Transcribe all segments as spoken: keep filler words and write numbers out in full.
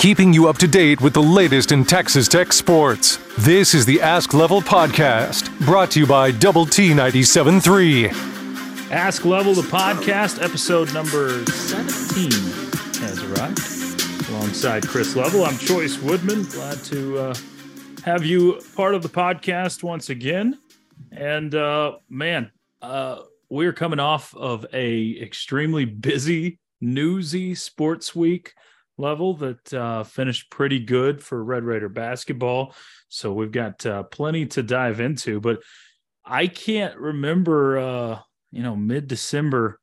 keeping you up to date with the latest in Texas Tech sports. This is the Ask Level Podcast, brought to you by Double T ninety-seven point three. Ask Level, the podcast, episode number seventeen has arrived. Alongside Chris Level, I'm Chois Woodman. Glad to uh, have you part of the podcast once again. And uh, man, uh, we're coming off of a extremely busy, newsy sports week, Level, that uh, finished pretty good for Red Raider basketball. So we've got uh, plenty to dive into, but I can't remember, uh, you know, mid-December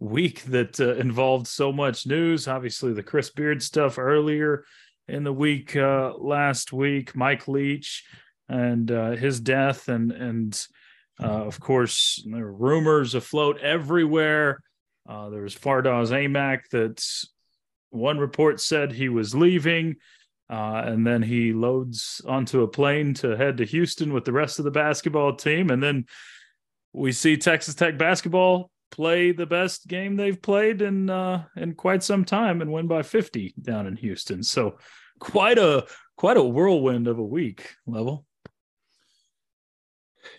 week that uh, involved so much news. Obviously the Chris Beard stuff earlier in the week, uh, last week, Mike Leach and uh, his death. And, and uh, of course, there were rumors afloat everywhere. Uh, there was Fardaws Aimaq that's, one report said he was leaving, uh, and then he loads onto a plane to head to Houston with the rest of the basketball team. And then we see Texas Tech basketball play the best game they've played in uh, in quite some time and win by fifty down in Houston. So quite a quite a whirlwind of a week, Level.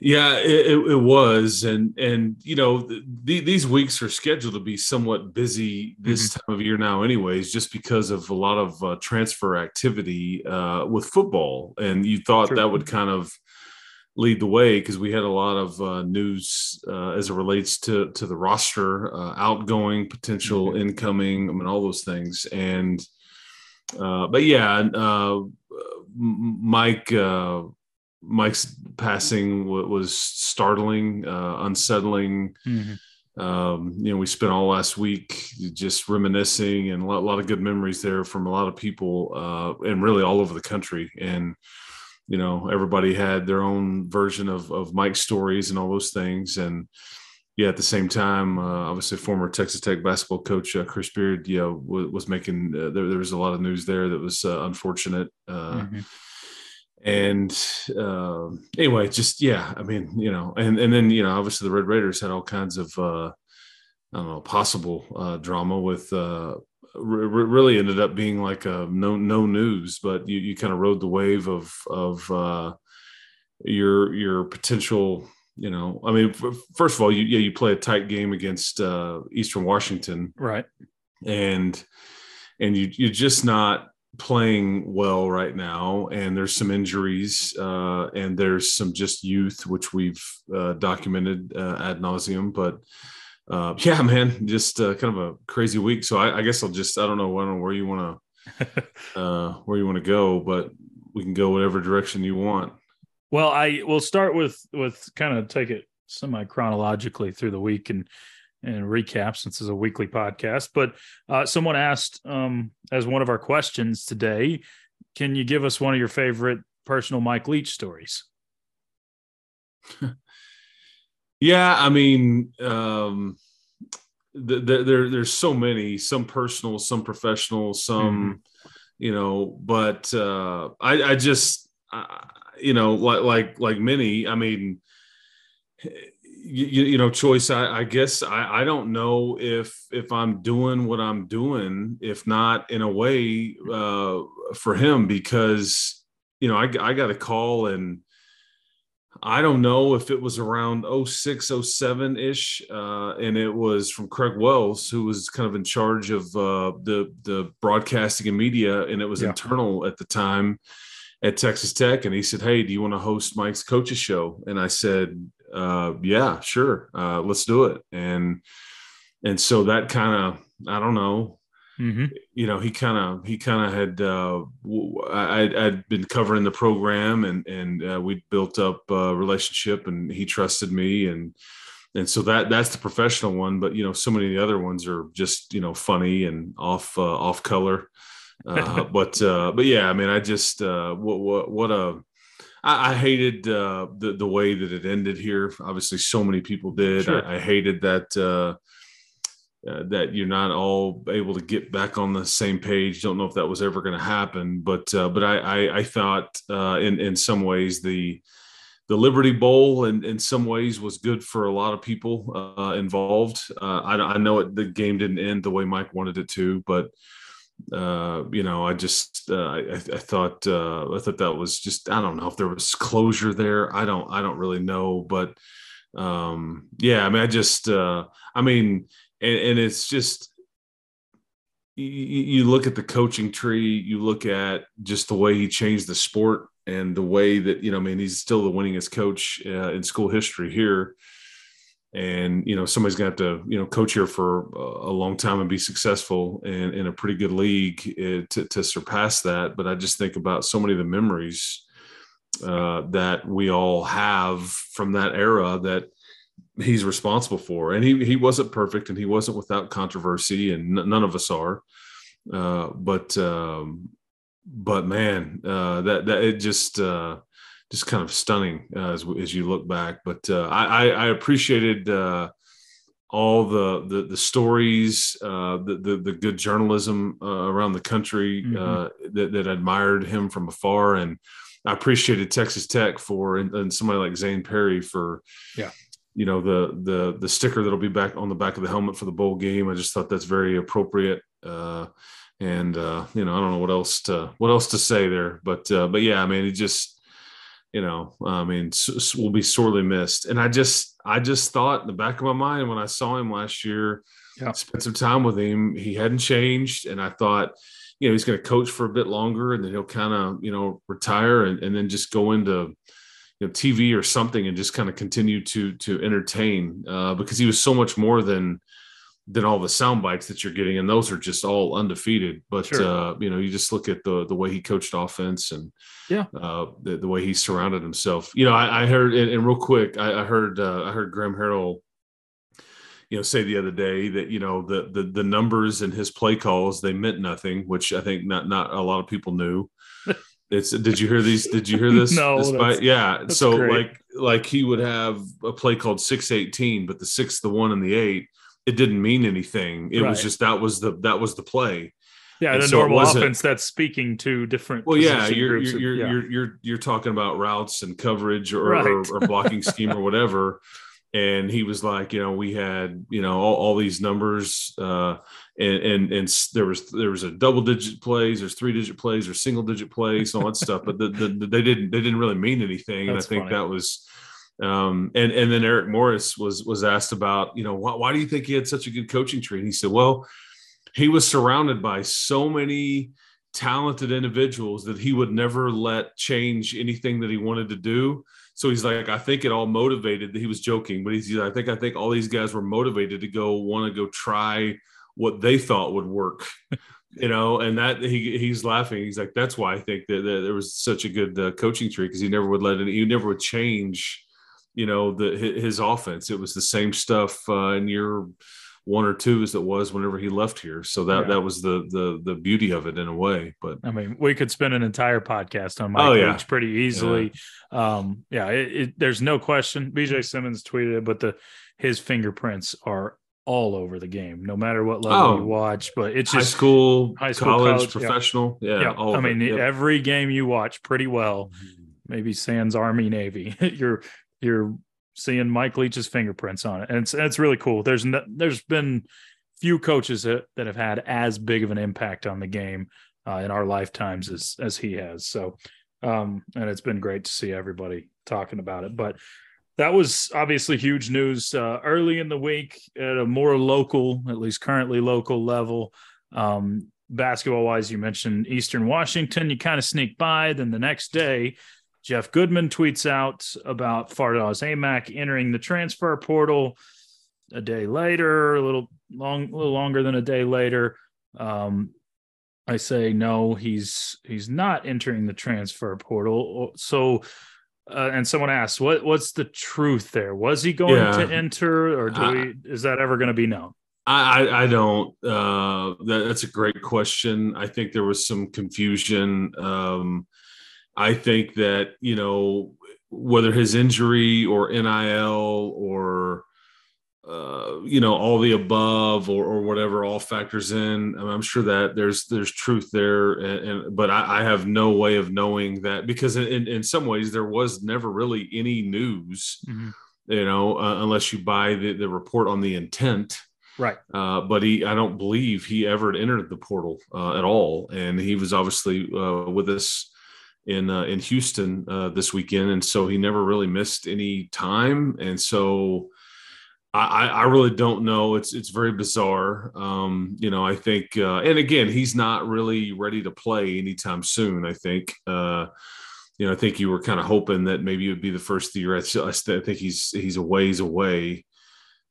Yeah, it, it was. And, and you know, the, these weeks are scheduled to be somewhat busy this mm-hmm. time of year now anyways, just because of a lot of uh, transfer activity uh, with football. And you thought True. that would kind of lead the way because we had a lot of uh, news uh, as it relates to, to the roster, uh, outgoing, potential, mm-hmm. incoming, I mean, all those things. And uh, but, yeah, uh, Mike uh, – Mike's passing was startling, uh, unsettling. Mm-hmm. Um, you know, we spent all last week just reminiscing, and a lot, a lot of good memories there from a lot of people, uh, and really all over the country. And, you know, everybody had their own version of, of Mike's stories and all those things. And yeah, at the same time, uh, obviously former Texas Tech basketball coach, uh, Chris Beard, yeah, w- was making, uh, there, there was a lot of news there that was uh, unfortunate, uh, mm-hmm. And uh, anyway, just, yeah, I mean, you know, and, and then, you know, obviously the Red Raiders had all kinds of, uh, I don't know, possible uh, drama with uh, r- really ended up being like a no, no news, but you, you kind of rode the wave of, of uh, your, your potential, you know, I mean, first of all, you, yeah, you play a tight game against uh, Eastern Washington. Right. And, and you, you're just not playing well right now, and there's some injuries, uh, and there's some just youth, which we've uh, documented uh, ad nauseum. But uh, yeah, man, just uh, kind of a crazy week. So I, I guess I'll just I don't know I don't know where you want to uh, where you want to go, but we can go whatever direction you want. Well, I will start with with kind of take it semi chronologically through the week and. and recap, since it's a weekly podcast. But uh, someone asked um, as one of our questions today, can you give us one of your favorite personal Mike Leach stories? Yeah. I mean, um, th- th- there, there's so many, some personal, some professional, some, mm-hmm. you know, but uh, I, I just, I, you know, like, like, like many, I mean, You, you know, Choice, I, I guess I, I don't know if if I'm doing what I'm doing, if not in a way uh, for him, because, you know, I, I got a call and I don't know if it was around oh six, oh seven ish. Uh, and it was from Craig Wells, who was kind of in charge of uh, the, the broadcasting and media. And it was yeah. internal at the time at Texas Tech. And he said, hey, do you want to host Mike's coaches show? And I said, uh yeah sure uh let's do it. And and so that kind of I don't know mm-hmm. you know he kind of he kind of had uh I, I'd been covering the program and and uh, we'd built up a relationship, and he trusted me, and and so that that's the professional one. But you know, so many of the other ones are just, you know, funny and off uh, off color uh but uh but yeah I mean I just uh what what what a I hated uh, the the way that it ended here. Obviously, so many people did. Sure. I, I hated that uh, uh, that you're not all able to get back on the same page. Don't know if that was ever going to happen, but uh, but I I, I thought uh, in in some ways the the Liberty Bowl in, in some ways was good for a lot of people uh, involved. Uh, I, I know it, the game didn't end the way Mike wanted it to, but. uh, you know, I just uh, I, I thought uh, I thought that was just, I don't know if there was closure there. I don't I don't really know, but um, yeah, I mean, I just uh, I mean, and, and it's just. You look at the coaching tree, you look at just the way he changed the sport and the way that, you know, I mean, he's still the winningest coach uh, in school history here. And, you know, somebody's going to have to, you know, coach here for a long time and be successful in, in a pretty good league uh, to, to surpass that. But I just think about so many of the memories uh, that we all have from that era that he's responsible for, and he he wasn't perfect, and he wasn't without controversy, and n- none of us are. Uh, but um, but man, uh, that that it just uh, just kind of stunning uh, as as you look back. But uh, I I appreciated uh, all the the, the stories, uh, the, the the good journalism uh, around the country mm-hmm. uh, that that admired him from afar, and I appreciated Texas Tech for and, and somebody like Zane Perry for yeah. you know, the the the sticker that'll be back on the back of the helmet for the bowl game. I just thought that's very appropriate. Uh, and, uh, you know, I don't know what else to what else to say there. But, uh, but yeah, I mean, it just, you know, I mean, s- will be sorely missed. And I just I just thought in the back of my mind when I saw him last year, yeah. spent some time with him, he hadn't changed. And I thought, you know, he's going to coach for a bit longer and then he'll kind of, you know, retire and, and then just go into – you know, T V or something and just kind of continue to, to entertain uh, because he was so much more than, than all the sound bites that you're getting. And those are just all undefeated, but sure. uh, you know, you just look at the the way he coached offense and yeah, uh, the, the way he surrounded himself. You know, I, I heard, and, and real quick, I, I heard, uh, I heard Graham Harrell, you know, say the other day that, you know, the, the, the numbers in his play calls, they meant nothing, which I think not, not a lot of people knew. It's did you hear these? Did you hear this? No, this that's, yeah. That's so great. like like he would have a play called six eighteen, but the six, the one, and the eight, it didn't mean anything. It right. was just that was the that was the play. Yeah, and the so normal offense that's speaking to different. Well, yeah, you're you're, and, you're, yeah. you're you're you're talking about routes and coverage or right. or, or blocking scheme or whatever. And he was like, you know, we had, you know, all, all these numbers uh, and, and, and there was, there was a double digit plays, there's three digit plays or single digit plays, all that stuff. But the, the, the, they didn't, they didn't really mean anything. That's and I think funny. that was um, and, and then Eric Morris was, was asked about, you know, why, why do you think he had such a good coaching tree? And he said, well, he was surrounded by so many talented individuals that he would never let change anything that he wanted to do. So he's like, I think it all motivated that he was joking, but he's like, I think, I think all these guys were motivated to go want to go try what they thought would work, you know, and that he he's laughing. He's like, that's why I think that, that there was such a good uh, coaching tree. Cause he never would let it, he never would change, you know, the, his, his offense. It was the same stuff uh, in year one or two as it was whenever he left here. So that, yeah. that was the, the, the beauty of it in a way, but I mean, we could spend an entire podcast on Mike oh, yeah. Leach pretty easily. Yeah. Um, yeah, it, it, there's no question. B J Simmons tweeted it, but the, his fingerprints are all over the game, no matter what level oh, you watch, but it's just high school, high school college, college professional. Yeah. yeah. yeah. All I mean, yep. every game you watch pretty well, maybe sans Army, Navy, you're, you're, seeing Mike Leach's fingerprints on it. And it's, it's really cool. There's no, there's been few coaches that, that have had as big of an impact on the game uh, in our lifetimes as, as he has. So, um, and it's been great to see everybody talking about it, but that was obviously huge news uh, early in the week at a more local, at least currently local level. Um, basketball wise, you mentioned Eastern Washington, you kind of sneak by. Then the next day, Jeff Goodman tweets out about Fardaws Aimaq entering the transfer portal a day later, a little long, a little longer than a day later. Um, I say, no, he's, he's not entering the transfer portal. So, uh, and someone asks, what, what's the truth there? Was he going yeah. to enter or do I, we, is that ever going to be known? I, I, I don't, uh, that, that's a great question. I think there was some confusion, um, I think that, you know, whether his injury or N I L or, uh, you know, all the above or, or whatever all factors in, I mean, I'm sure that there's there's truth there. And, and But I, I have no way of knowing that because in, in some ways there was never really any news, mm-hmm. you know, uh, unless you buy the, the report on the intent. Right. Uh, but he, I don't believe he ever entered the portal uh, at all. And he was obviously uh, with us in, uh, in Houston uh, this weekend. And so he never really missed any time. And so I, I really don't know. It's, it's very bizarre. Um, you know, I think, uh, and again, he's not really ready to play anytime soon. I think, uh, you know, I think you were kind of hoping that maybe it would be the first year. I, I think he's, he's a ways away.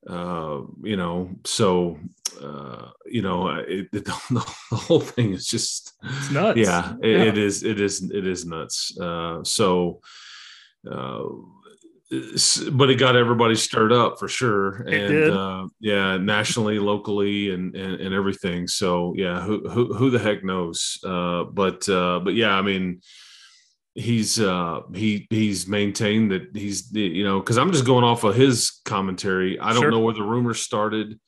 Uh, you know, so, uh, you know, it, it, the whole thing is just, it's nuts. Yeah, it, yeah. it is, it is, it is nuts. Uh, so, uh, but it got everybody stirred up for sure. And it did. Uh, yeah, nationally, locally, and, and, and everything. So yeah, who, who, who the heck knows? Uh, but, uh, but yeah, I mean, he's, uh, he, he's maintained that he's, you know, cause I'm just going off of his commentary. I don't sure. know where the rumors started,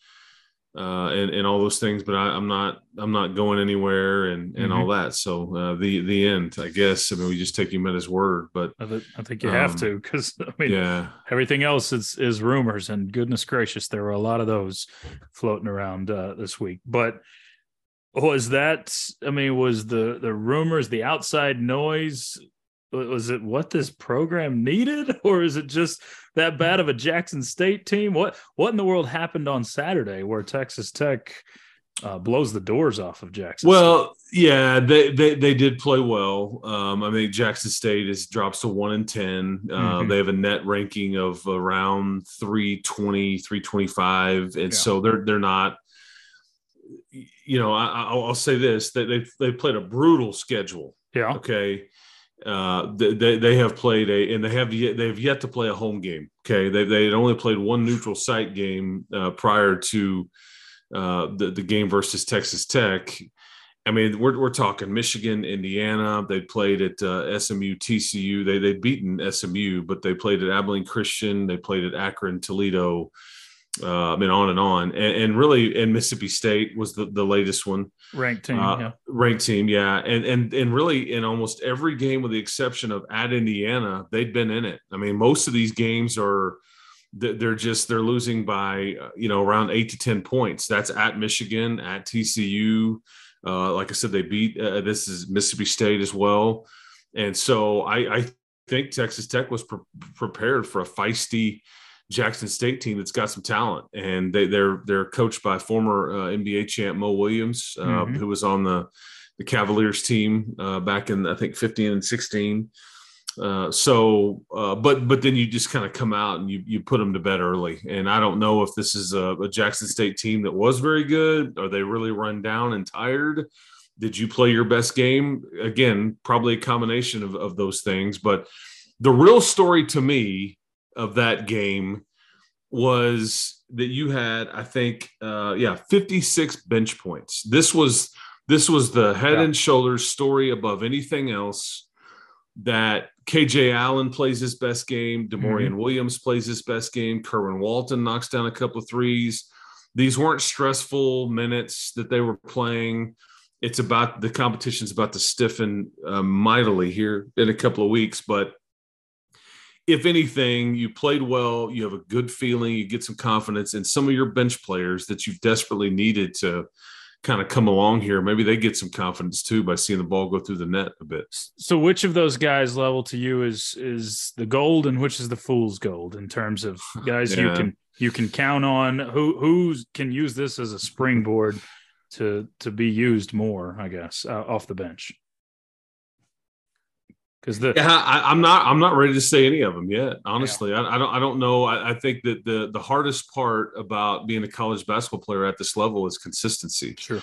uh, and, and all those things, but I, I'm not, I'm not going anywhere and, and mm-hmm. all that. So, uh, the, the end, I guess, I mean, we just take him at his word, but I, th- I think you um, have to, cause I mean, yeah. everything else is, is rumors, and goodness gracious, there were a lot of those floating around, uh, this week. But was that, I mean, was the, the rumors, the outside noise, was it what this program needed, or is it just that bad of a Jackson State team? What, what in the world happened on Saturday where Texas Tech uh, blows the doors off of Jackson? Well, State? yeah, they, they, they did play well. Um, I mean, Jackson State is drops to one in ten. Uh, mm-hmm. They have a net ranking of around three twenty, three twenty-five. And yeah. so they're, they're not, you know, I, I'll say this, that they've, they've played a brutal schedule. Yeah. Okay. Uh, they, they have played a, and they have yet, they've yet to play a home game. Okay. They, they had only played one neutral site game uh, prior to uh, the, the game versus Texas Tech. I mean, we're, we're talking Michigan, Indiana. They played at uh, S M U, T C U. They, they'd beaten S M U, but they played at Abilene Christian. They played at Akron, Toledo. Uh, I mean, on and on, and, and really, and Mississippi State was the, the latest one. Ranked team, uh, yeah. Ranked team, yeah. And and and really, in almost every game, with the exception of at Indiana, they'd been in it. I mean, most of these games are they're just they're losing by you know around eight to ten points. That's at Michigan, at T C U. Uh, like I said, they beat uh, this is Mississippi State as well, and so I, I think Texas Tech was pre- prepared for a feisty Jackson State team that's got some talent, and they, they're they're coached by former uh, N B A champ Mo Williams, uh, mm-hmm. who was on the the Cavaliers team uh, back in I think fifteen and sixteen. Uh, so, uh, but but then you just kind of come out and you you put them to bed early. And I don't know if this is a, a Jackson State team that was very good. Are they really run down and tired? Did you play your best game? Again, probably a combination of of those things. But the real story to me of that game was that you had, I think, uh, yeah, fifty-six bench points. This was this was the head yeah. and shoulders story above anything else. That K J Allen plays his best game, Demorian mm-hmm. Williams plays his best game, Kerwin Walton knocks down a couple of threes. These weren't stressful minutes that they were playing. It's about the competition's about to stiffen uh, mightily here in a couple of weeks, but. If anything, you played well, you have a good feeling, you get some confidence, and some of your bench players that you've desperately needed to kind of come along here, maybe they get some confidence too by seeing the ball go through the net a bit. So which of those guys level to you is is the gold and which is the fool's gold in terms of guys yeah. you can you can count on, who who can use this as a springboard to, to be used more, I guess, uh, off the bench? Because the yeah, I, I'm not I'm not ready to say any of them yet. Honestly, yeah. I, I don't I don't know. I, I think that the the hardest part about being a college basketball player at this level is consistency. Sure,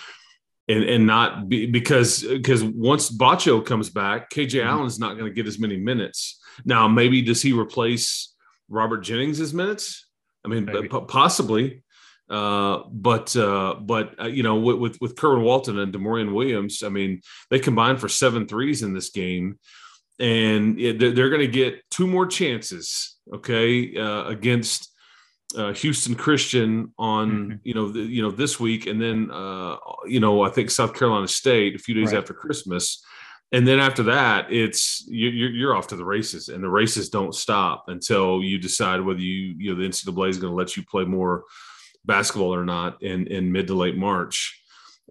and and not be, because because once Bacho comes back, K J mm-hmm. Allen's not going to get as many minutes. Now, maybe does he replace Robert Jennings' minutes? I mean, p- possibly. Uh, but, uh, but, uh, you know, with, with, with Kerwin Walton and Demorian Williams, I mean, they combined for seven threes in this game. And they're going to get two more chances, okay, uh, against uh, Houston Christian on, mm-hmm. you know, the, you know this week, and then, uh, you know, I think South Carolina State a few days right. after Christmas, and then after that, it's you, you're you're off to the races, and the races don't stop until you decide whether you you know the N C double A is going to let you play more basketball or not in, in mid to late March.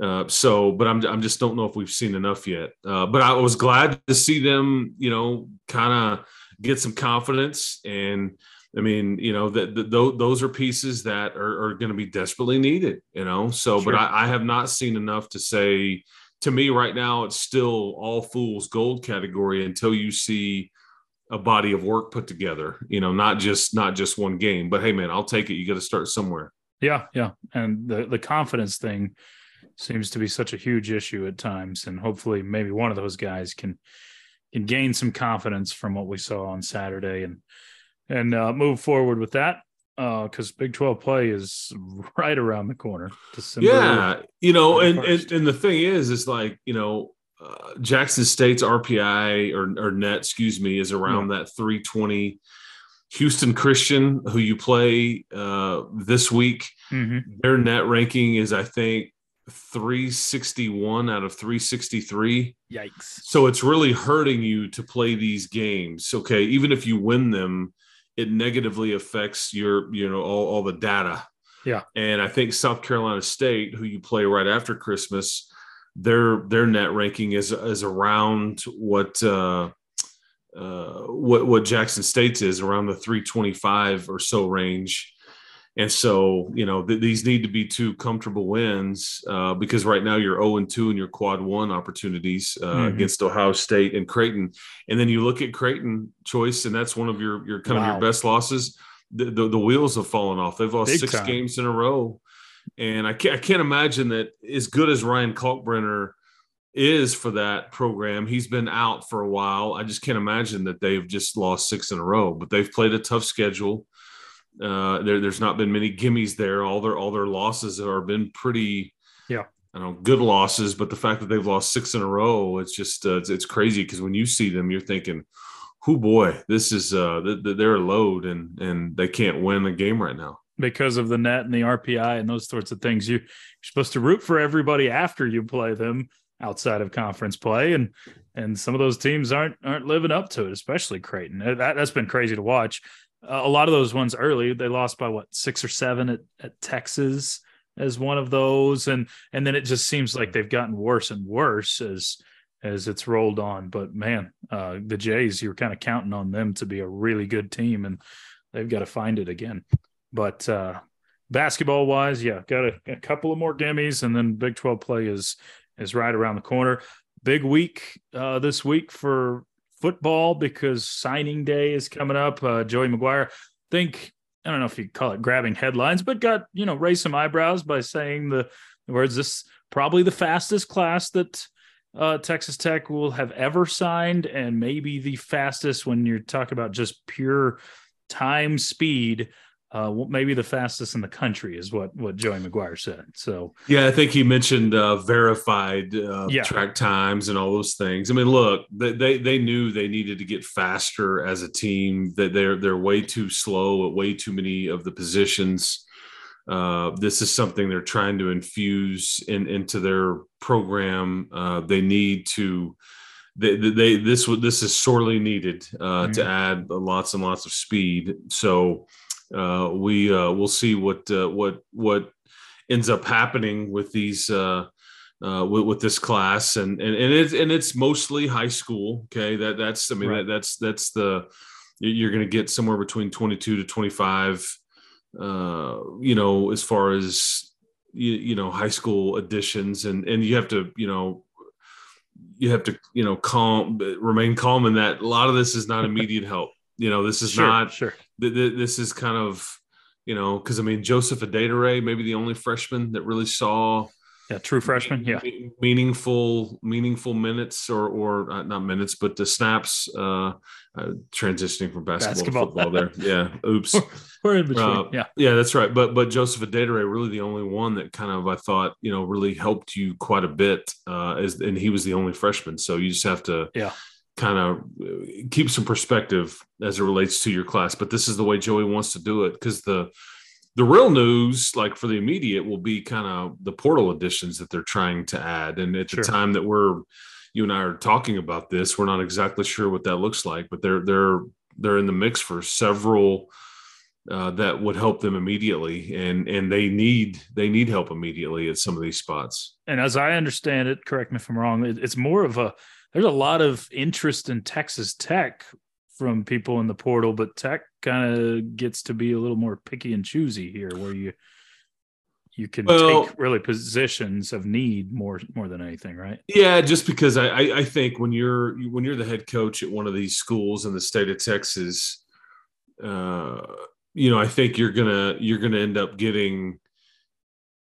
Uh, so, but I'm, I'm just don't know if we've seen enough yet. Uh, but I was glad to see them, you know, kind of get some confidence. And I mean, you know, that th- th- those are pieces that are, are going to be desperately needed, you know? So, sure. but I, I have not seen enough to say, to me right now, it's still all fool's gold category until you see a body of work put together, you know, not just, not just one game, but hey man, I'll take it. You got to start somewhere. Yeah. Yeah. And the, the confidence thing seems to be such a huge issue at times. And hopefully maybe one of those guys can, can gain some confidence from what we saw on Saturday and, and uh, move forward with that. Uh, cause Big twelve play is right around the corner. December yeah. You know, and, and, and the thing is, it's like, you know, Uh, Jackson State's R P I or, or net, excuse me, is around yeah. that three twenty. Houston Christian, who you play uh, this week, mm-hmm. their net ranking is, I think, three sixty-one out of three sixty-three. Yikes. So it's really hurting you to play these games. Okay. Even if you win them, it negatively affects your, you know, all, all the data. Yeah. And I think South Carolina State, who you play right after Christmas, Their their net ranking is is around what uh, uh, what what Jackson State's is, around the three twenty-five or so range, and so you know th- these need to be two comfortable wins uh, because right now you're oh and two in your quad one opportunities uh, mm-hmm. against Ohio State and Creighton, and then you look at Creighton, Choice, and that's one of your your kind wow. of your best losses. The, the the wheels have fallen off. They've lost Big six time. games in a row. And I can't, I can't imagine that as good as Ryan Kalkbrenner is for that program, he's been out for a while. I just can't imagine that they've just lost six in a row, but they've played a tough schedule. Uh, there, there's not been many gimmies there. All their all their losses have been pretty, yeah, I don't know, good losses, but the fact that they've lost six in a row, it's just uh, it's, it's crazy because when you see them, you're thinking, "Whoo, boy, this is uh, th- th- they're a load and and they can't win a game right now." Because of the net and the R P I and those sorts of things, you, you're supposed to root for everybody after you play them outside of conference play. And, and some of those teams aren't, aren't living up to it, especially Creighton. That, that's been crazy to watch. Uh, a lot of those ones early, they lost by what, six or seven at, at Texas as one of those. And, and then it just seems like they've gotten worse and worse as, as it's rolled on. But man, uh, the Jays, you're kind of counting on them to be a really good team and they've got to find it again. But uh, basketball-wise, yeah, got a, a couple of more gimmies, and then Big twelve play is is right around the corner. Big week uh, this week for football because signing day is coming up. Uh, Joey McGuire, I think, I don't know if you call it grabbing headlines, but got, you know, raised some eyebrows by saying the, the words, this probably the fastest class that uh, Texas Tech will have ever signed, and maybe the fastest when you're talking about just pure time speed. Uh, maybe the fastest in the country is what, what Joey McGuire said. So yeah, I think he mentioned uh, verified uh, yeah. track times and all those things. I mean, look, they, they they knew they needed to get faster as a team. That they're they're way too slow at way too many of the positions. Uh, this is something they're trying to infuse in, into their program. Uh, they need to. They, they this this is sorely needed uh, mm-hmm. to add lots and lots of speed. So. Uh, we uh, we'll see what uh, what what ends up happening with these uh, uh, with, with this class, and and and it's and it's mostly high school. Okay, that that's I mean right. that, that's that's the you're going to get somewhere between twenty-two to twenty-five. Uh, you know, as far as you, you know, high school additions, and and you have to you know you have to you know calm remain calm in that a lot of this is not immediate help. You know, this is sure, not sure. Th- th- this is kind of, you know, because I mean, Joseph Adateray, maybe the only freshman that really saw, yeah, true freshman, mean, yeah, meaningful, meaningful minutes or or uh, not minutes, but the snaps. Uh, uh, transitioning from basketball, basketball. to football, there, yeah. Oops, we're, we're in between, uh, yeah, yeah, that's right. But but Joseph Adateray, really the only one that kind of I thought you know really helped you quite a bit, uh, as and he was the only freshman, so you just have to, yeah. kind of keep some perspective as it relates to your class, but this is the way Joey wants to do it. Because the, the real news, like for the immediate, will be kind of the portal additions that they're trying to add. And at sure. the time that we're, you and I are talking about this, we're not exactly sure what that looks like, but they're, they're, they're in the mix for several uh, that would help them immediately. And and they need they need help immediately at some of these spots. And as I understand it, correct me if I'm wrong, it's more of a there's a lot of interest in Texas Tech from people in the portal, but Tech kind of gets to be a little more picky and choosy here, where you you can well, take really positions of need more more than anything, right? Yeah, just because I, I think when you're when you're the head coach at one of these schools in the state of Texas, uh, you know, I think you're gonna you're gonna end up getting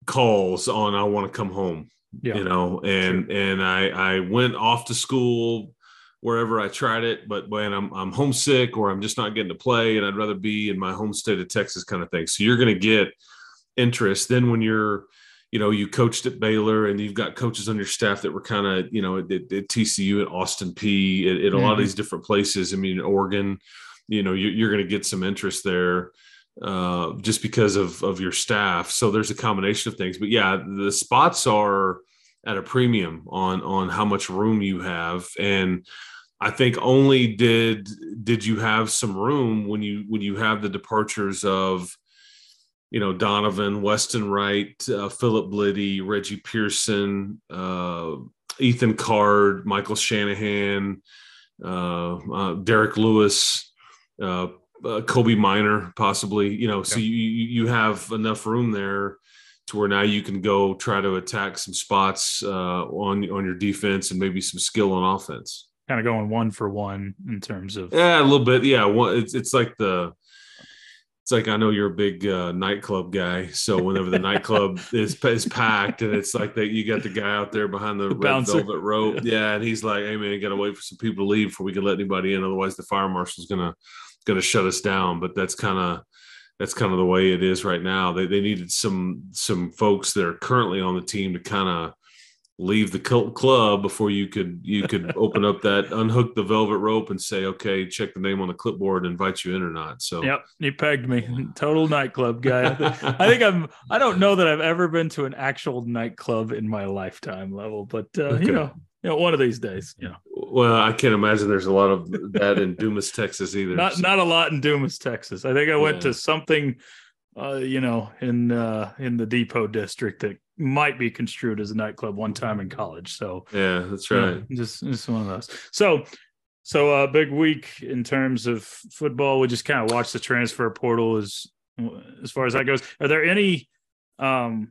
calls on "I want to come home," yeah. you know, and sure. and I I went off to school wherever I tried it, but when I'm I'm homesick or I'm just not getting to play, and I'd rather be in my home state of Texas, kind of thing. So you're going to get interest. Then when you're, you know, you coached at Baylor and you've got coaches on your staff that were kind of, you know, at, at T C U, at Austin P, at, at a lot of these different places. I mean, Oregon, you know, you're, you're going to get some interest there uh, just because of of your staff. So there's a combination of things, but yeah, the spots are at a premium on on how much room you have. And I think only did did you have some room when you when you have the departures of, you know, Donovan, Weston Wright, uh, Philip Bliddy, Reggie Pearson, uh, Ethan Card, Michael Shanahan, uh, uh, Derek Lewis, uh, uh, Kobe Minor, possibly. You know, so yeah. you you have enough room there to where now you can go try to attack some spots uh, on on your defense and maybe some skill on offense. Kind of going one for one in terms of yeah, a little bit yeah. One, it's it's like the it's like I know you're a big uh, nightclub guy, so whenever the nightclub is is packed and it's like that, you got the guy out there behind the, the red bouncer. velvet rope, yeah. yeah, and he's like, "Hey man, you got to wait for some people to leave before we can let anybody in, otherwise the fire marshal's gonna gonna shut us down." But that's kind of that's kind of the way it is right now. They they needed some some folks that are currently on the team to kind of leave the cult club before you could you could open up that, unhook the velvet rope and say, okay, check the name on the clipboard and invite you in or not. So yep, you pegged me. Total nightclub guy. I think I'm I don't know that I've ever been to an actual nightclub in my lifetime, Level, but uh, okay. you know you know one of these days, you know. Well, I can't imagine there's a lot of that in Dumas, Texas either. Not so. not a lot in Dumas, Texas. I think I went yeah. to something Uh, you know, in uh, in the Depot district that might be construed as a nightclub one time in college. So yeah, that's right. You know, just just one of those. So so a uh, big week in terms of football. We just kind of watched the transfer portal as as far as that goes. Are there any um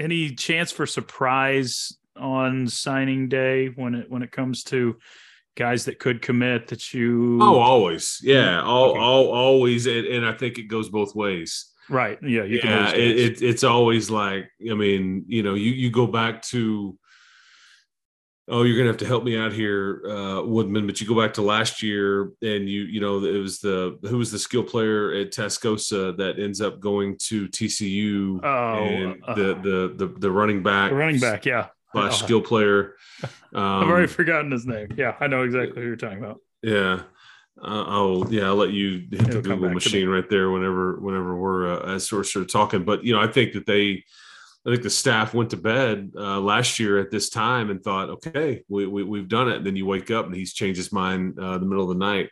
any chance for surprise on signing day when it when it comes to guys that could commit that you? Oh, always. Yeah. All, okay. all always. And, and I think it goes both ways. Right. Yeah. You yeah. Can it, it, it's always like, I mean, you know, you, you go back to, oh, you're going to have to help me out here, uh, Woodman, but you go back to last year and you, you know, it was the, who was the skill player at Tascosa that ends up going to T C U? Oh, and uh, the, the, the, the running back, the running back. Yeah. Slash skill player. Um, I've already forgotten his name. Yeah, I know exactly who you're talking about. Yeah. Uh, I'll, yeah, I'll let you hit It'll the Google machine right there whenever whenever we're uh, as sort of talking. But, you know, I think that they – I think the staff went to bed uh, last year at this time and thought, okay, we, we, we've done it. And then you wake up and he's changed his mind uh, in the middle of the night.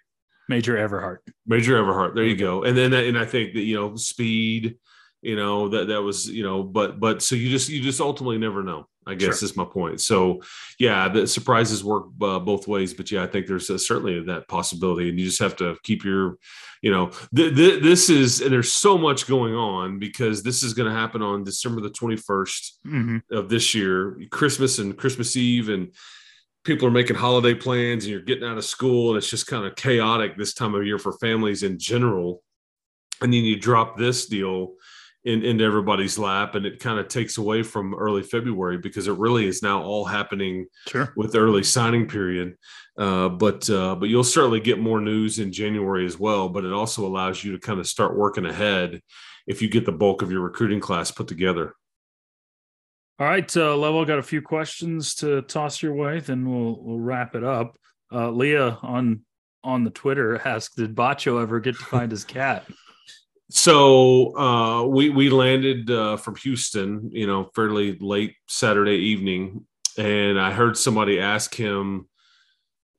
Major Everhart. Major Everhart. There you go. And then – and I think that, you know, speed, you know, that, that was, you know, but but so you just you just ultimately never know. I guess sure. is my point. So, yeah, the surprises work uh, both ways. But, yeah, I think there's a, certainly that possibility. And you just have to keep your, you know, th- th- this is – and there's so much going on because this is going to happen on December the twenty-first mm-hmm. of this year, Christmas and Christmas Eve, and people are making holiday plans and you're getting out of school and it's just kind of chaotic this time of year for families in general. And then you drop this deal In, into everybody's lap, and it kind of takes away from early February because it really is now all happening sure. with the early signing period. Uh, but uh, but you'll certainly get more news in January as well, but it also allows you to kind of start working ahead if you get the bulk of your recruiting class put together. All right, uh, Level, got a few questions to toss your way, then we'll, we'll wrap it up. Uh, Leah on, on the Twitter asked, did Bacho ever get to find his cat? So uh, we we landed uh, from Houston, you know, fairly late Saturday evening, and I heard somebody ask him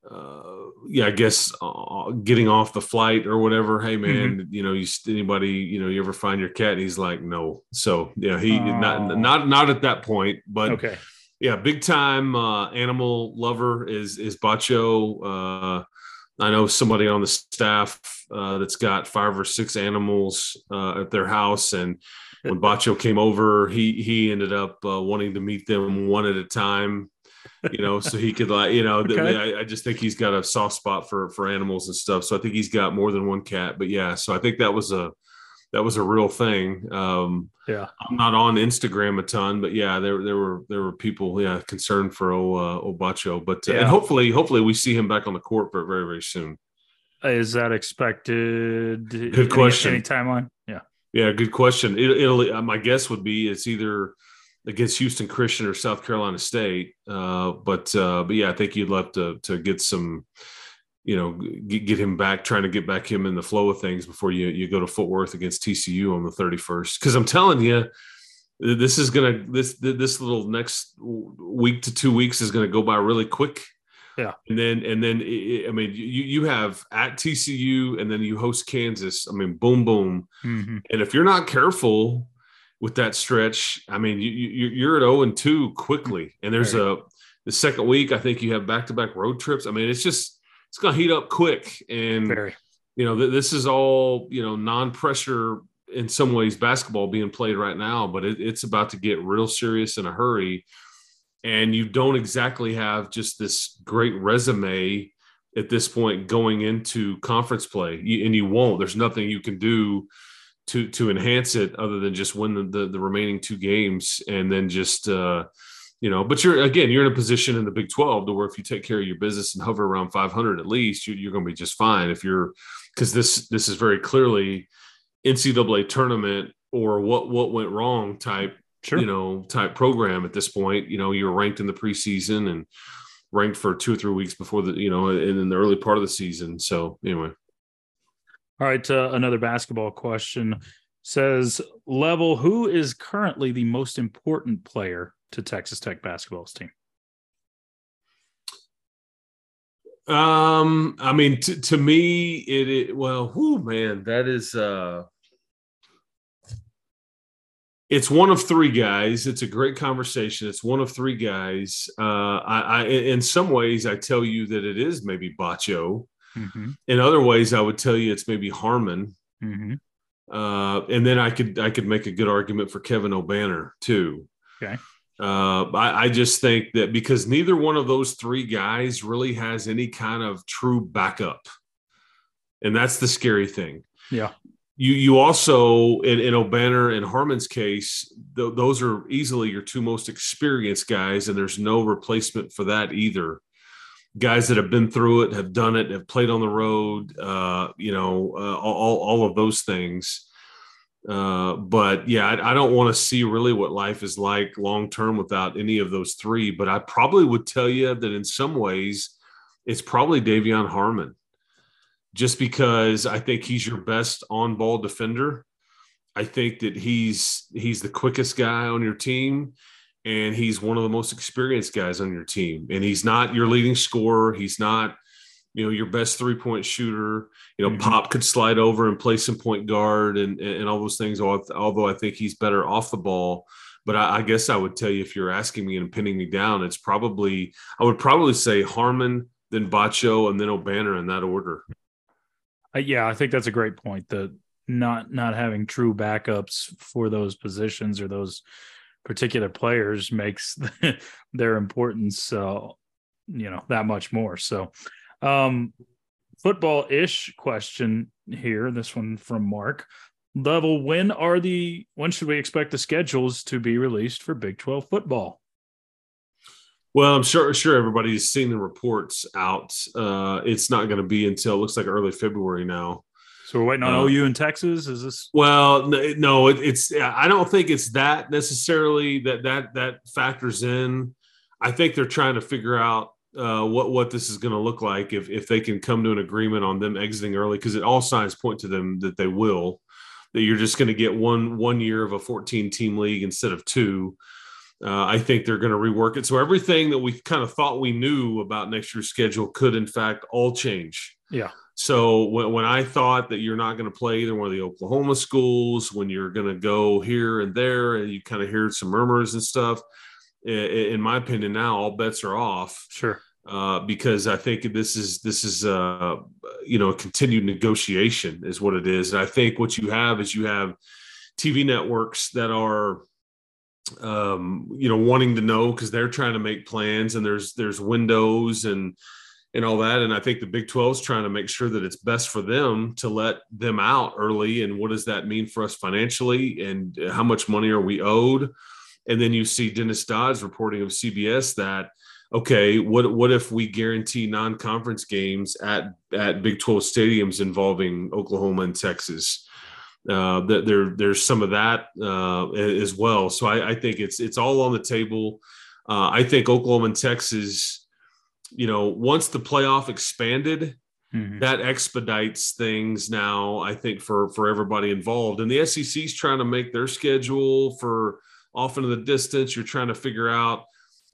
uh, yeah, I guess uh, getting off the flight or whatever. Hey man, mm-hmm. you know, you anybody, you know, you ever find your cat? And he's like, no. So yeah, he oh. not not not at that point, but okay. Yeah, big time uh, animal lover is is Bacho. Uh, I know somebody on the staff uh, that's got five or six animals uh, at their house, and when Bacho came over, he he ended up uh, wanting to meet them one at a time, you know, so he could like, you know, okay. th- I, I just think he's got a soft spot for for animals and stuff. So I think he's got more than one cat, but yeah, so I think that was a that was a real thing. Um, yeah, I'm not on Instagram a ton, but yeah, there there were there were people yeah concerned for old, uh, old Bacho, but uh, yeah. and hopefully hopefully we see him back on the court, but very very soon. Is that expected? Good any, question. Any timeline? Yeah. Yeah, good question. It, Italy, my guess would be it's either against Houston Christian or South Carolina State. Uh, but uh, but yeah, I think you'd love to to get some, you know, get, get him back, trying to get back him in the flow of things before you you go to Fort Worth against T C U on the thirty-first. Because I'm telling you, this is gonna this this little next week to two weeks is gonna go by really quick. Yeah, and then and then it, I mean, you you have at T C U, and then you host Kansas. I mean, boom, boom. Mm-hmm. And if you're not careful with that stretch, I mean, you, you you're at zero and two quickly. And there's right. a the second week, I think you have back to back road trips. I mean, it's just it's gonna heat up quick. And Very. you know, th- this is all you know non pressure in some ways basketball being played right now, but it, it's about to get real serious in a hurry. And you don't exactly have just this great resume at this point going into conference play, you, and you won't. There's nothing you can do to to enhance it other than just win the, the, the remaining two games, and then just uh, you know. But you're again, you're in a position in the Big twelve to where if you take care of your business and hover around five hundred at least, you, you're going to be just fine. If you're because this this is very clearly N C double A tournament or what what went wrong type. Sure. You know, type program at this point. You know, you're ranked in the preseason and ranked for two or three weeks before the, you know, and in the early part of the season. So anyway. All right. Uh, another basketball question says, Level, who is currently the most important player to Texas Tech basketball's team? Um, I mean, t- to me, it, it well, whoo, man, that is, uh, It's one of three guys. It's a great conversation. It's one of three guys. Uh, I, I, in some ways, I tell you that it is maybe Bacho. Mm-hmm. In other ways, I would tell you it's maybe Harmon. Mm-hmm. Uh, and then I could I could make a good argument for Kevin O'Banner too. Okay. Uh, I, I just think that because neither one of those three guys really has any kind of true backup, and that's the scary thing. Yeah. You you also, in, in O'Banner and Harmon's case, th- those are easily your two most experienced guys, and there's no replacement for that either. Guys that have been through it, have done it, have played on the road, uh, you know, uh, all, all of those things. Uh, but, yeah, I, I don't want to see really what life is like long-term without any of those three, but I probably would tell you that in some ways it's probably Davion Harmon. Just because I think he's your best on-ball defender. I think that he's he's the quickest guy on your team, and he's one of the most experienced guys on your team. And he's not your leading scorer. He's not, you know, your best three-point shooter. You know, mm-hmm. Pop could slide over and play some point guard and, and all those things, although I think he's better off the ball. But I, I guess I would tell you if you're asking me and pinning me down, it's probably – I would probably say Harmon, then Bacho, and then O'Banner in that order. Yeah, I think that's a great point, that not not having true backups for those positions or those particular players makes the, their importance, uh, you know, that much more. So um, football-ish question here, this one from Mark. Level, when are the when should we expect the schedules to be released for Big twelve football? Well, I'm sure sure everybody's seen the reports out. Uh, it's not going to be until it looks like early February now. So we're waiting on uh, O U in Texas. Is this? Well, no, it, it's. I don't think it's that necessarily that that that factors in. I think they're trying to figure out uh, what what this is going to look like if if they can come to an agreement on them exiting early, because all signs point to them that they will. That you're just going to get one one year of a fourteen team league instead of two. Uh, I think they're going to rework it. So everything that we kind of thought we knew about next year's schedule could, in fact, all change. Yeah. So when, when I thought that you're not going to play either one of the Oklahoma schools, when you're going to go here and there, and you kind of hear some murmurs and stuff, in my opinion, now all bets are off. Sure. Uh, because I think this is this is uh, you know, a continued negotiation is what it is. And I think what you have is you have T V networks that are um you know wanting to know, because they're trying to make plans, and there's there's windows and and all that. And I think the Big twelve is trying to make sure that it's best for them to let them out early, and what does that mean for us financially, and how much money are we owed. And then you see Dennis Dodds reporting of C B S that, okay, what what if we guarantee non-conference games at at Big twelve stadiums involving Oklahoma and Texas? Uh, that there, there's some of that uh, as well. So I, I think it's it's all on the table. Uh, I think Oklahoma and Texas, you know, once the playoff expanded, mm-hmm. that expedites things now, I think, for for everybody involved. And the S E C's trying to make their schedule for off into the distance. You're trying to figure out,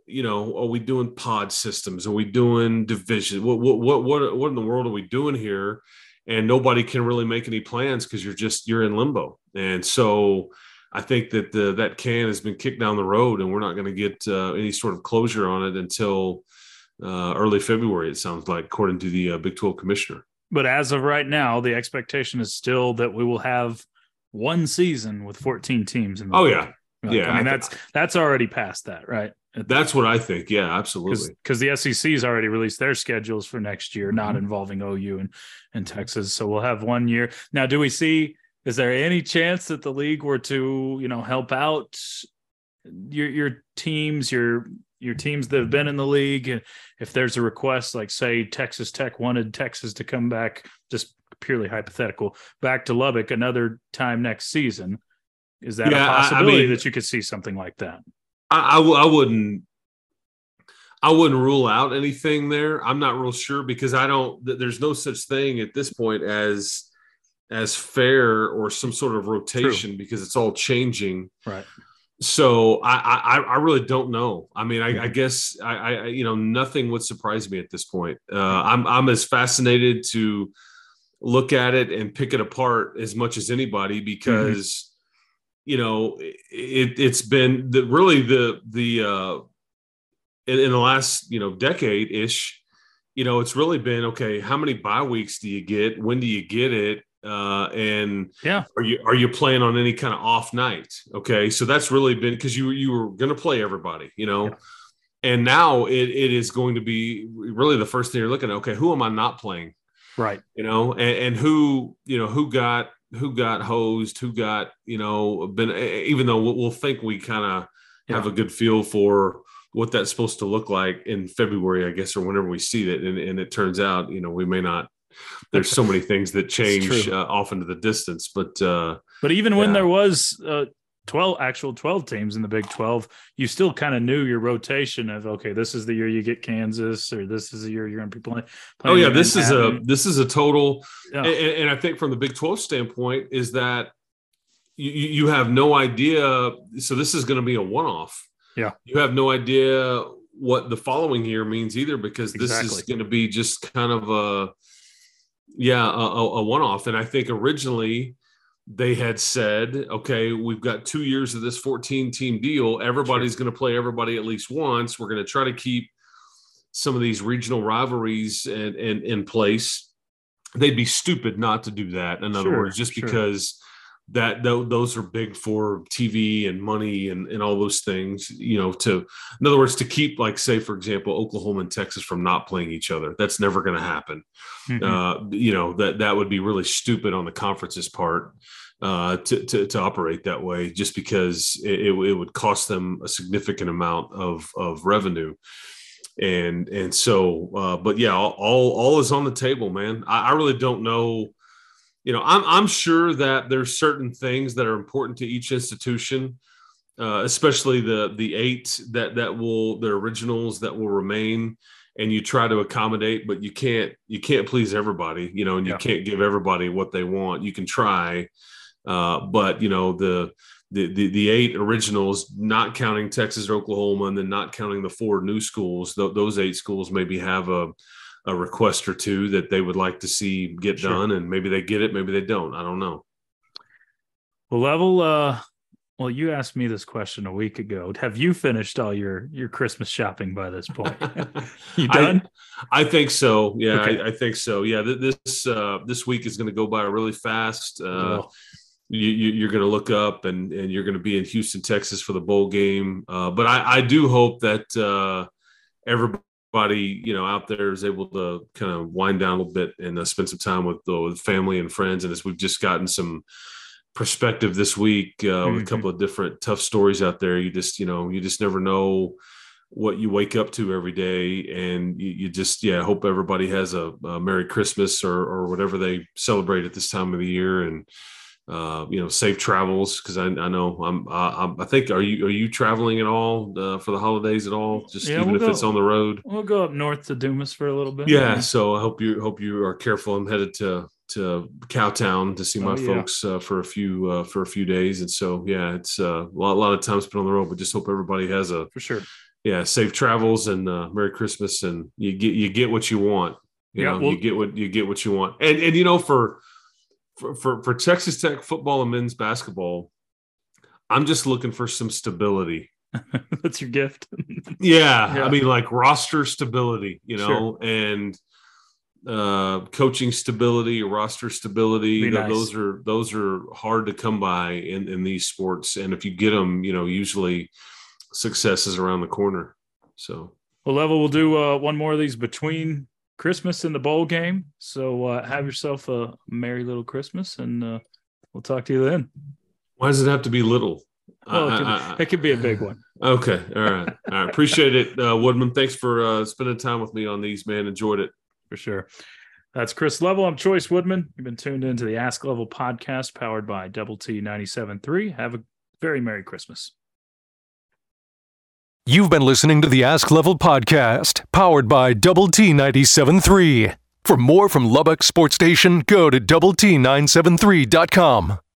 you know, are we doing pod systems? Are we doing division? What what what what, what in the world are we doing here? And nobody can really make any plans because you're just you're in limbo. And so I think that the, that can has been kicked down the road, and we're not going to get uh, any sort of closure on it until uh, early February, it sounds like, according to the uh, Big twelve commissioner. But as of right now, the expectation is still that we will have one season with fourteen teams in the oh, league. Yeah. Like, yeah. I mean, I that's that's already past that, right? That's what I think. Yeah, absolutely. Because the S E C's already released their schedules for next year, not involving O U and, and Texas. So we'll have one year. Now, do we see, is there any chance that the league were to, you know, help out your your teams, your your teams that have been in the league? If there's a request, like say Texas Tech wanted Texas to come back, just purely hypothetical, back to Lubbock another time next season. Is that yeah, a possibility I mean, that you could see something like that? I, I, I wouldn't I wouldn't rule out anything there. I'm not real sure, because I don't there's no such thing at this point as as fair or some sort of rotation. True. Because it's all changing. Right. So I, I, I really don't know. I mean, I, I guess I, I you know nothing would surprise me at this point. Uh, I'm I'm as fascinated to look at it and pick it apart as much as anybody, because mm-hmm. you know, it, it's been the, really the the uh, in, in the last you know decade ish. You know, it's really been okay. How many bye weeks do you get? When do you get it? Uh, and yeah, are you are you playing on any kind of off night? Okay, so that's really been, because you you were going to play everybody. You know, yeah. And now it it is going to be really the first thing you're looking at. Okay, who am I not playing? Right. You know, and, and who you know who got. who got hosed, who got, you know, been, even though we'll think we kind of yeah. have a good feel for what that's supposed to look like in February, I guess, or whenever we see it. And, and it turns out, you know, we may not, there's so many things that change uh, off into the distance, but, uh, but even yeah. when there was uh, twelve actual twelve teams in the Big twelve, you still kind of knew your rotation of, okay, this is the year you get Kansas, or this is the year you're going to be playing. Oh yeah. This is a, this is a total. Yeah. And, and I think from the Big twelve standpoint is that you, you have no idea. So this is going to be a one-off. Yeah. You have no idea what the following year means either, because this exactly. is going to be just kind of a, yeah, a, a one-off. And I think originally, they had said, okay, we've got two years of this fourteen-team deal. Everybody's sure. going to play everybody at least once. We're going to try to keep some of these regional rivalries in, in, in place. They'd be stupid not to do that, in other sure, words, just sure. because that th- those are big for T V and money and, and all those things. You know, to in other words, to keep, like, say, for example, Oklahoma and Texas from not playing each other. That's never going to happen. Mm-hmm. Uh, you know, that, that would be really stupid on the conference's part. Uh, to, to to operate that way, just because it, it, it would cost them a significant amount of of revenue, and and so uh, but yeah, all, all all is on the table, man. I, I really don't know. You know, I'm I'm sure that there's certain things that are important to each institution, uh, especially the the eight that that will the originals that will remain, and you try to accommodate, but you can't you can't please everybody, you know, and you yeah. can't give everybody what they want. You can try. Uh, but, you know, the the, the, the eight originals, not counting Texas or Oklahoma, and then not counting the four new schools, th- those eight schools maybe have a, a request or two that they would like to see get sure. done, and maybe they get it, maybe they don't. I don't know. Well, Level, uh, well, you asked me this question a week ago. Have you finished all your, your Christmas shopping by this point? You done? I, I think so. Yeah, okay. I, I think so. Yeah, th- this uh, this week is going to go by really fast. Uh, oh. you, you, you're going to look up, and, and you're going to be in Houston, Texas for the bowl game. Uh, but I, I do hope that uh, everybody, Everybody, you know, out there is able to kind of wind down a little bit and uh, spend some time with, uh, with family and friends. And as we've just gotten some perspective this week uh, mm-hmm. with a couple of different tough stories out there, you just, you know, you just never know what you wake up to every day. And you, you just, yeah, hope everybody has a, a Merry Christmas or, or whatever they celebrate at this time of the year. And, uh, you know, safe travels. Cause I, I know I'm, I, I think, are you, are you traveling at all uh, for the holidays at all? Just yeah, even we'll if go, it's on the road, we'll go up north to Dumas for a little bit. Yeah. Maybe. So I hope you, hope you are careful. I'm headed to, to Cowtown to see my oh, yeah. folks uh, for a few, uh, for a few days. And so, yeah, it's uh, a lot, a lot of time spent on the road, but just hope everybody has a, for sure. Yeah. Safe travels and uh, Merry Christmas. And you get, you get what you want, you yeah, know, well, you get what you get, what you want. And, and, you know, for, For, for for Texas Tech football and men's basketball, I'm just looking for some stability. That's your gift. yeah, yeah. I mean, like roster stability, you know, sure. and uh, coaching stability, roster stability. You know, nice. Those are those are hard to come by in, in these sports. And if you get them, you know, usually success is around the corner. So, well, Level, we'll do uh, one more of these between Christmas and the bowl game. So uh, have yourself a merry little Christmas, and uh, we'll talk to you then. Why does it have to be little? Oh, it, I, could, I, I, it could be a big one. Okay. All right. All right. Appreciate it, uh, Woodman. Thanks for uh, spending time with me on these, man. Enjoyed it. For sure. That's Chris Level. I'm Chois Woodman. You've been tuned into the Ask Level podcast powered by Double T ninety-seven point three. Have a very merry Christmas. You've been listening to the Ask Level podcast, powered by Double T ninety-seven point three. For more from Lubbock Sports Station, go to double t nine seven three dot com.